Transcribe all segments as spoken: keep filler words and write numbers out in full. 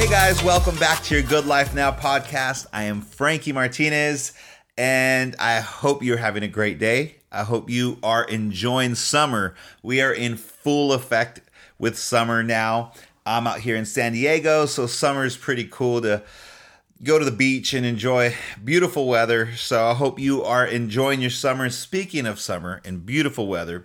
Hey guys, welcome back to your Good Life Now podcast. I am Frankie Martinez, and I hope you're having a great day. I hope you are enjoying summer. We are in full effect with summer now. I'm out here in San Diego, so summer is pretty cool to go to the beach and enjoy beautiful weather. So I hope you are enjoying your summer. Speaking of summer and beautiful weather,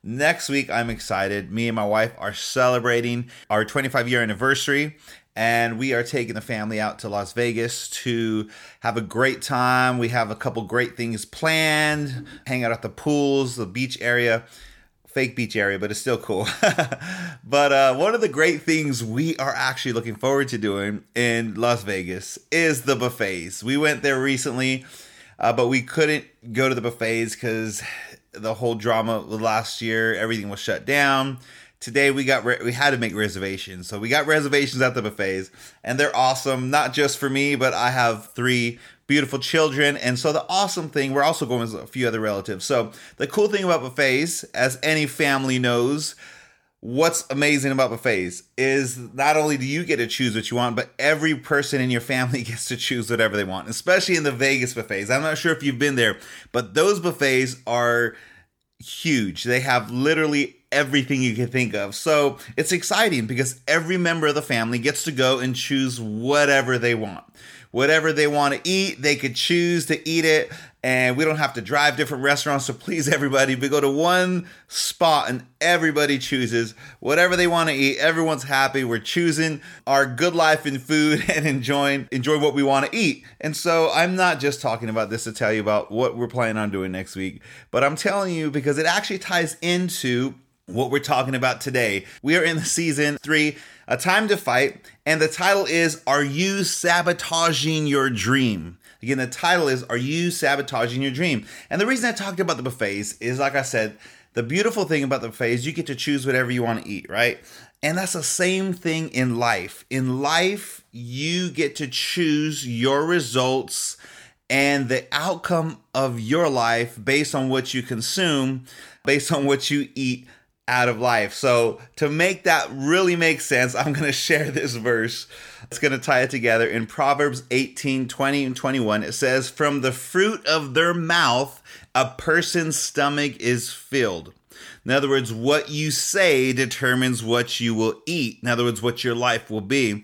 next week I'm excited. Me and my wife are celebrating our twenty-five year anniversary. And we are taking the family out to Las Vegas to have a great time. We have a couple great things planned. Hang out at the pools, the beach area. Fake beach area, but it's still cool. But uh, one of the great things we are actually looking forward to doing in Las Vegas is the buffets. We went there recently, uh, but we couldn't go to the buffets because the whole drama last year, everything was shut down. Today we got re- we had to make reservations, so we got reservations at the buffets, and they're awesome. Not just for me, but I have three beautiful children, and so the awesome thing, we're also going with a few other relatives. So the cool thing about buffets, as any family knows, what's amazing about buffets is not only do you get to choose what you want, but every person in your family gets to choose whatever they want, especially in the Vegas buffets. I'm not sure if you've been there, but those buffets are huge. They have literally everything you can think of. So it's exciting because every member of the family gets to go and choose whatever they want. Whatever they want to eat, they could choose to eat it. And we don't have to drive different restaurants to please everybody. We go to one spot and everybody chooses whatever they want to eat. Everyone's happy. We're choosing our good life in food and enjoying enjoy what we want to eat. And so I'm not just talking about this to tell you about what we're planning on doing next week, but I'm telling you because it actually ties into what we're talking about today. We are in season three, A Time to Fight, and the title is, Are You Sabotaging Your Dream? Again, the title is, Are You Sabotaging Your Dream? And the reason I talked about the buffets is, like I said, the beautiful thing about the buffets, you get to choose whatever you want to eat, right? And that's the same thing in life. In life, you get to choose your results and the outcome of your life based on what you consume, based on what you eat, out of life. So to make that really make sense, I'm going to share this verse. It's going to tie it together. In Proverbs eighteen, twenty, and twenty-one, it says, from the fruit of their mouth, a person's stomach is filled. In other words, what you say determines what you will eat. In other words, what your life will be.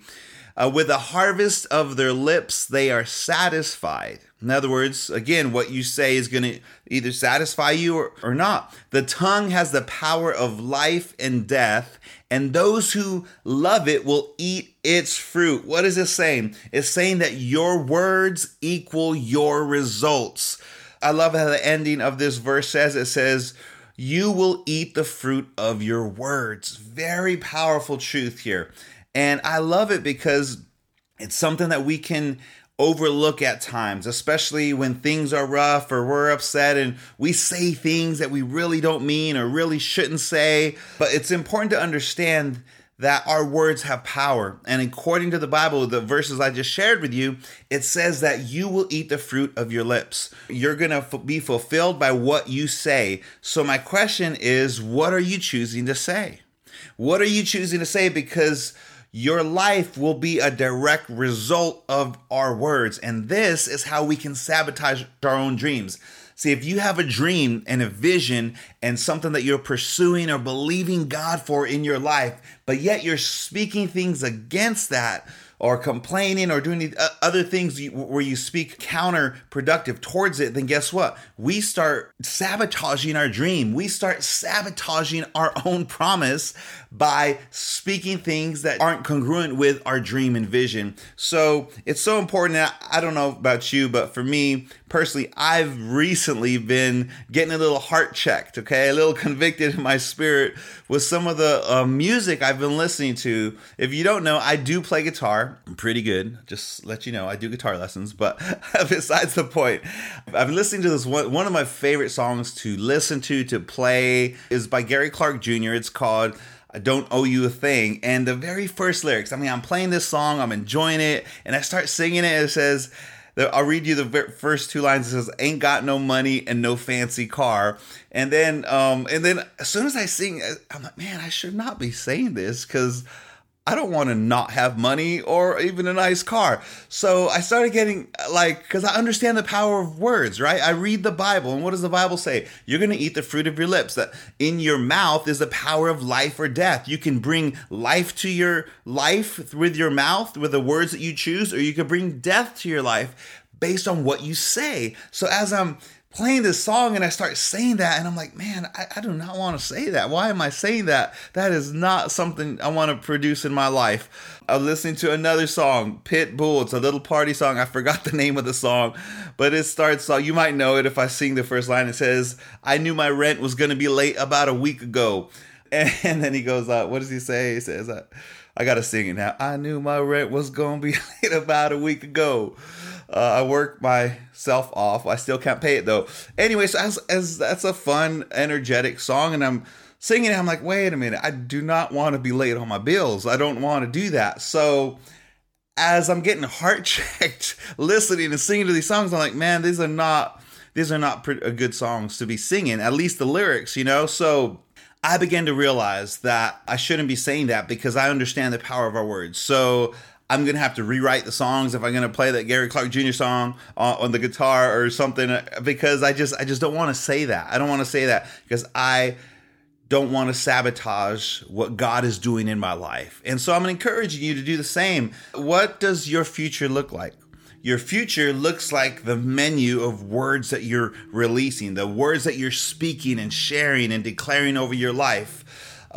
Uh, with the harvest of their lips, they are satisfied. In other words, again, what you say is going to either satisfy you or, or not. The tongue has the power of life and death, and those who love it will eat its fruit. What is it saying? It's saying that your words equal your results. I love how the ending of this verse says, it says, you will eat the fruit of your words. Very powerful truth here. And I love it because it's something that we can overlook at times, especially when things are rough or we're upset and we say things that we really don't mean or really shouldn't say. But it's important to understand that our words have power. And according to the Bible, the verses I just shared with you, it says that you will eat the fruit of your lips. You're going to f- be fulfilled by what you say. So my question is, what are you choosing to say? What are you choosing to say? Because your life will be a direct result of our words. And this is how we can sabotage our own dreams. See, if you have a dream and a vision and something that you're pursuing or believing God for in your life, but yet you're speaking things against that or complaining or doing other things where you speak counterproductive towards it, then guess what? We start sabotaging our dream. We start sabotaging our own promise by speaking things that aren't congruent with our dream and vision. So it's so important. And I don't know about you, but for me personally, I've recently been getting a little heart checked, okay? A little convicted in my spirit with some of the uh, music I've been listening to. If you don't know, I do play guitar. I'm pretty good. Just let you know, I do guitar lessons, but besides the point, I've been listening to this one, one of my favorite songs to listen to, to play is by Gary Clark Junior It's called I Don't Owe You a Thing. And the very first lyrics, I mean, I'm playing this song, I'm enjoying it, and I start singing it. It says, I'll read you the first two lines. It says, ain't got no money and no fancy car. And then um, and then as soon as I sing, I'm like, man, I should not be saying this because I don't want to not have money or even a nice car. So I started getting like, because I understand the power of words, right? I read the Bible, and what does the Bible say? You're going to eat the fruit of your lips. That in your mouth is the power of life or death. You can bring life to your life with your mouth, with the words that you choose, or you could bring death to your life based on what you say. So as I'm playing this song and I start saying that, and I'm like, man, I, I do not want to say that. Why am I saying that? That is not something I want to produce in my life. I'm listening to another song, Pitbull. It's a little party song. I forgot the name of the song, but it starts off, you might know it if I sing the first line. It says, I knew my rent was going to be late about a week ago. And then he goes, uh, what does he say? He says, I, I got to sing it now. I knew my rent was going to be late about a week ago. Uh, I work myself off. I still can't pay it though. Anyway, so as, as that's a fun, energetic song, and I'm singing it, I'm like, wait a minute, I do not want to be late on my bills. I don't want to do that. So as I'm getting heart checked, listening and singing to these songs, I'm like, man, these are not, these are not pretty, uh, good songs to be singing. At least the lyrics, you know. So I began to realize that I shouldn't be saying that, because I understand the power of our words. So I'm going to have to rewrite the songs if I'm going to play that Gary Clark Junior song uh, on the guitar or something, because I just I just don't want to say that. I don't want to say that because I don't want to sabotage what God is doing in my life. And so I'm encouraging you to do the same. What does your future look like? Your future looks like the menu of words that you're releasing, the words that you're speaking and sharing and declaring over your life.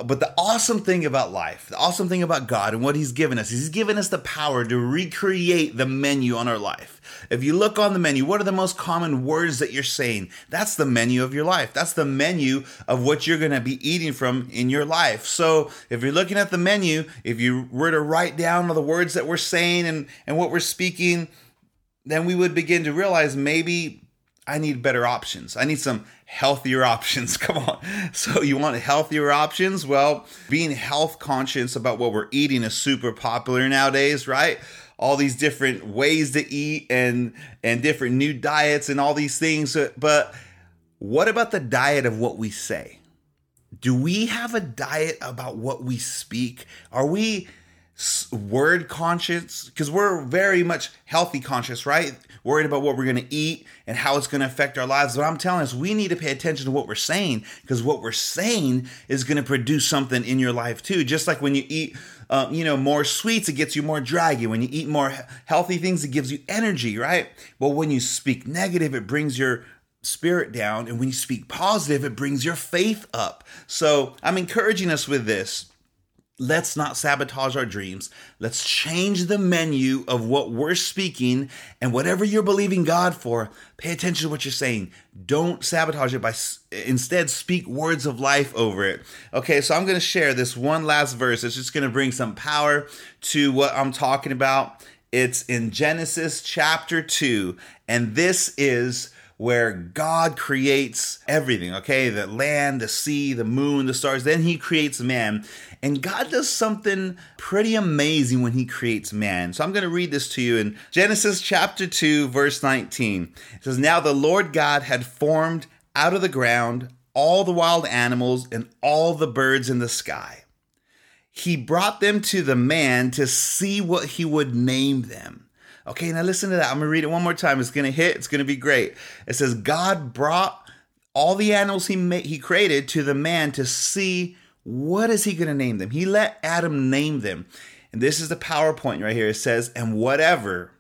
But the awesome thing about life, the awesome thing about God and what he's given us, is he's given us the power to recreate the menu on our life. If you look on the menu, what are the most common words that you're saying? That's the menu of your life. That's the menu of what you're going to be eating from in your life. So if you're looking at the menu, if you were to write down all the words that we're saying and, and what we're speaking, then we would begin to realize maybe I need better options. I need some healthier options. Come on. So you want healthier options? Well, being health conscious about what we're eating is super popular nowadays, right? All these different ways to eat and, and different new diets and all these things. But what about the diet of what we say? Do we have a diet about what we speak? Are we word conscious? Because we're very much healthy conscious, right? Worried about what we're going to eat and how it's going to affect our lives. But I'm telling us, we need to pay attention to what we're saying, because what we're saying is going to produce something in your life too. Just like when you eat, um, you know, more sweets, it gets you more draggy. When you eat more healthy things, it gives you energy, right? But when you speak negative, it brings your spirit down. And when you speak positive, it brings your faith up. So I'm encouraging us with this. Let's not sabotage our dreams. Let's change the menu of what we're speaking, and whatever you're believing God for, pay attention to what you're saying. Don't sabotage it by instead speak words of life over it. Okay, so I'm going to share this one last verse. It's just going to bring some power to what I'm talking about. It's in Genesis chapter two, and this is where God creates everything, okay? The land, the sea, the moon, the stars. Then he creates man. And God does something pretty amazing when he creates man. So I'm going to read this to you in Genesis chapter two, verse nineteen. It says, now the Lord God had formed out of the ground all the wild animals and all the birds in the sky. He brought them to the man to see what he would name them. Okay, now listen to that. I'm going to read it one more time. It's going to hit. It's going to be great. It says, God brought all the animals he made, he created to the man to see what is he going to name them. He let Adam name them. And this is the PowerPoint right here. It says, and whatever.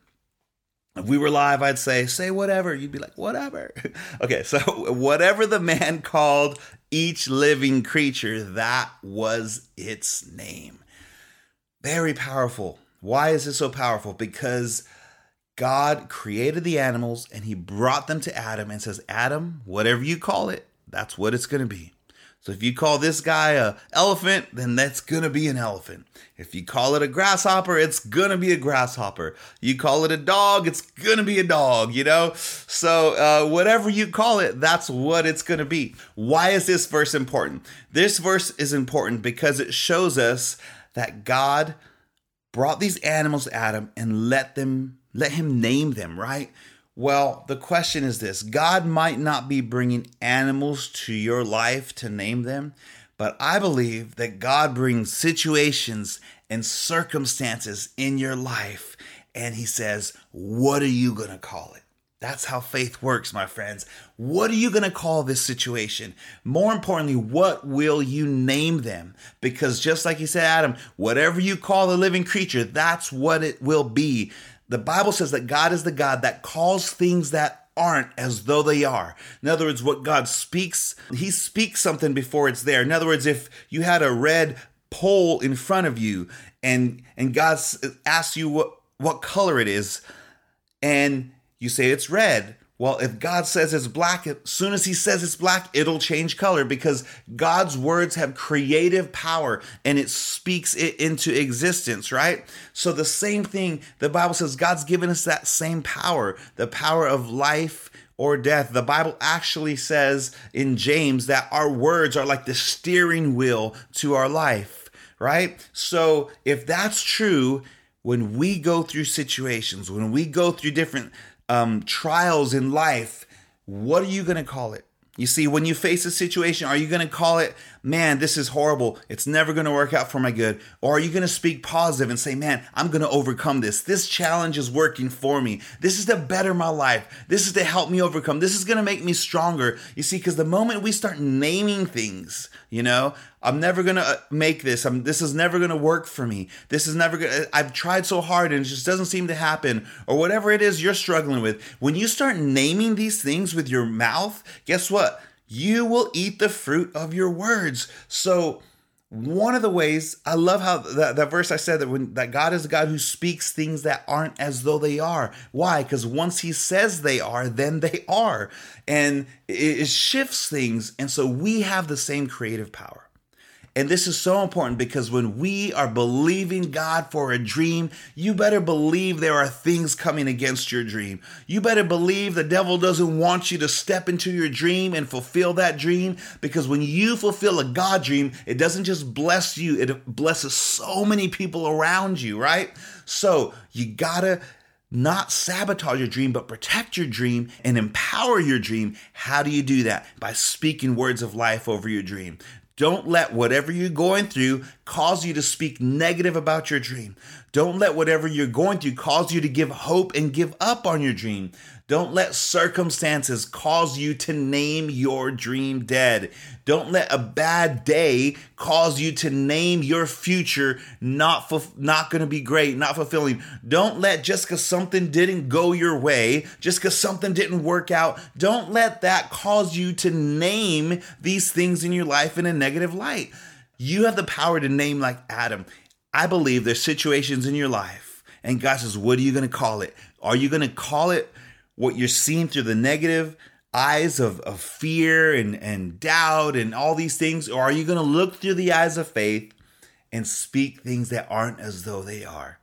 If we were live, I'd say, say whatever. You'd be like, whatever. Okay, so whatever the man called each living creature, that was its name. Very powerful. Why is this so powerful? Because God created the animals and he brought them to Adam and says, Adam, whatever you call it, that's what it's going to be. So if you call this guy an elephant, then that's going to be an elephant. If you call it a grasshopper, it's going to be a grasshopper. You call it a dog, it's going to be a dog, you know? So uh, whatever you call it, that's what it's going to be. Why is this verse important? This verse is important because it shows us that God brought these animals to Adam and let them, let him name them, right? Well, the question is this. God might not be bringing animals to your life to name them, But I believe that God brings situations and circumstances in your life, and he says, what are you going to call it? That's how faith works, my friends. What are you going to call this situation? More importantly, what will you name them? Because just like he said, Adam, whatever you call the living creature, that's what it will be. The Bible says that God is the God that calls things that aren't as though they are. In other words, what God speaks, he speaks something before it's there. In other words, if you had a red pole in front of you and and God asks you what, what color it is, and you say it's red. Well, if God says it's black, as soon as he says it's black, it'll change color because God's words have creative power and it speaks it into existence, right? So the same thing, the Bible says God's given us that same power, the power of life or death. The Bible actually says in James that our words are like the steering wheel to our life, right? So if that's true, when we go through situations, when we go through different Um, trials in life, what are you going to call it? You see, when you face a situation, are you going to call it, man, this is horrible. It's never going to work out for my good. Or are you going to speak positive and say, man, I'm going to overcome this. This challenge is working for me. This is to better my life. This is to help me overcome. This is going to make me stronger. You see, because the moment we start naming things, you know, I'm never going to make this. I'm, this is never going to work for me. This is never going to, I've tried so hard and it just doesn't seem to happen, or whatever it is you're struggling with. When you start naming these things with your mouth, guess what? You will eat the fruit of your words. So one of the ways, I love how that, that verse I said that when that God is the God who speaks things that aren't as though they are. Why? Because once he says they are, then they are. And it, it shifts things. And so we have the same creative power. And this is so important because when we are believing God for a dream, you better believe there are things coming against your dream. You better believe the devil doesn't want you to step into your dream and fulfill that dream, because when you fulfill a God dream, it doesn't just bless you, it blesses so many people around you, right? So you gotta not sabotage your dream, but protect your dream and empower your dream. How do you do that? By speaking words of life over your dream. Don't let whatever you're going through cause you to speak negative about your dream. Don't let whatever you're going through cause you to give hope and give up on your dream. Don't let circumstances cause you to name your dream dead. Don't let a bad day cause you to name your future not fu- not going to be great, not fulfilling. Don't let just because something didn't go your way, just because something didn't work out, don't let that cause you to name these things in your life in a negative light. You have the power to name like Adam. I believe there's situations in your life and God says, what are you going to call it? Are you going to call it what you're seeing through the negative eyes of, of fear and, and doubt and all these things? Or are you going to look through the eyes of faith and speak things that aren't as though they are?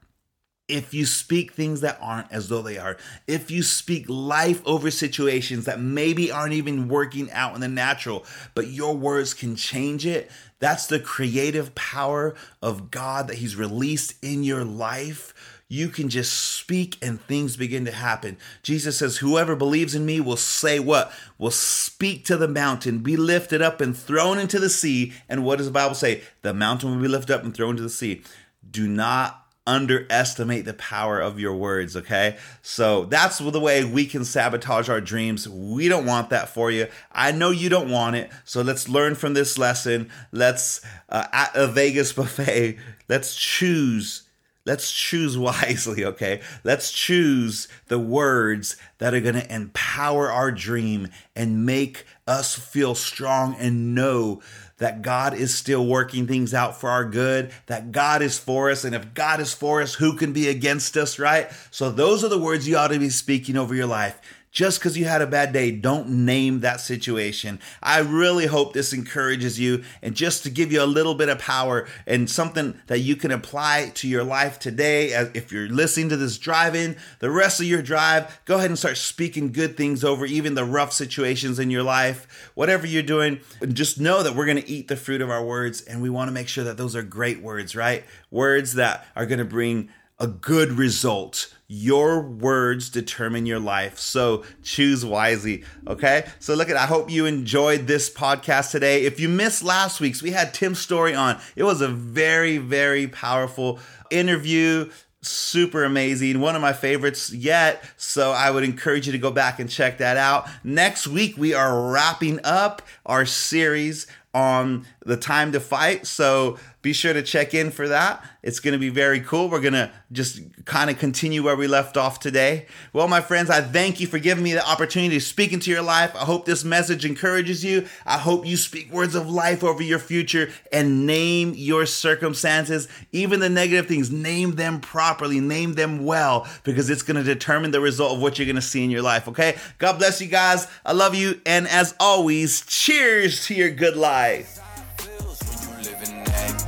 If you speak things that aren't as though they are, if you speak life over situations that maybe aren't even working out in the natural, but your words can change it, that's the creative power of God that he's released in your life. You can just speak and things begin to happen. Jesus says, whoever believes in me will say what? Will speak to the mountain, be lifted up and thrown into the sea. And what does the Bible say? The mountain will be lifted up and thrown into the sea. Do not underestimate the power of your words, okay? So that's the way we can sabotage our dreams. We don't want that for you. I know you don't want it. So let's learn from this lesson. Let's, uh, at a Vegas buffet, let's choose. Let's choose wisely, okay? Let's choose the words that are going to empower our dream and make us feel strong and know that God is still working things out for our good, that God is for us. And if God is for us, who can be against us, right? So those are the words you ought to be speaking over your life. Just because you had a bad day, don't name that situation. I really hope this encourages you. And just to give you a little bit of power and something that you can apply to your life today, as if you're listening to this drive-in, the rest of your drive, go ahead and start speaking good things over even the rough situations in your life. Whatever you're doing, just know that we're going to eat the fruit of our words. And we want to make sure that those are great words, right? Words that are going to bring a good result. Your words determine your life, so choose wisely, okay? So look at, I hope you enjoyed this podcast today. If you missed last week's, we had Tim's story on. It was a very, very powerful interview, super amazing, one of my favorites yet, so I would encourage you to go back and check that out. Next week, we are wrapping up our series on The Time to Fight, so be sure to check in for that. It's going to be very cool. We're going to just kind of continue where we left off today. Well, my friends, I thank you for giving me the opportunity to speak into your life. I hope this message encourages you. I hope you speak words of life over your future and name your circumstances, even the negative things. Name them properly. Name them well, because it's going to determine the result of what you're going to see in your life, okay? God bless you guys. I love you. And as always, cheers to your good life.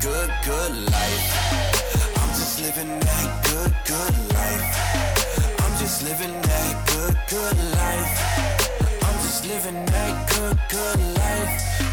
Good, good life. I'm just living that good, good life. I'm just living that good, good life. I'm just living that good, good life.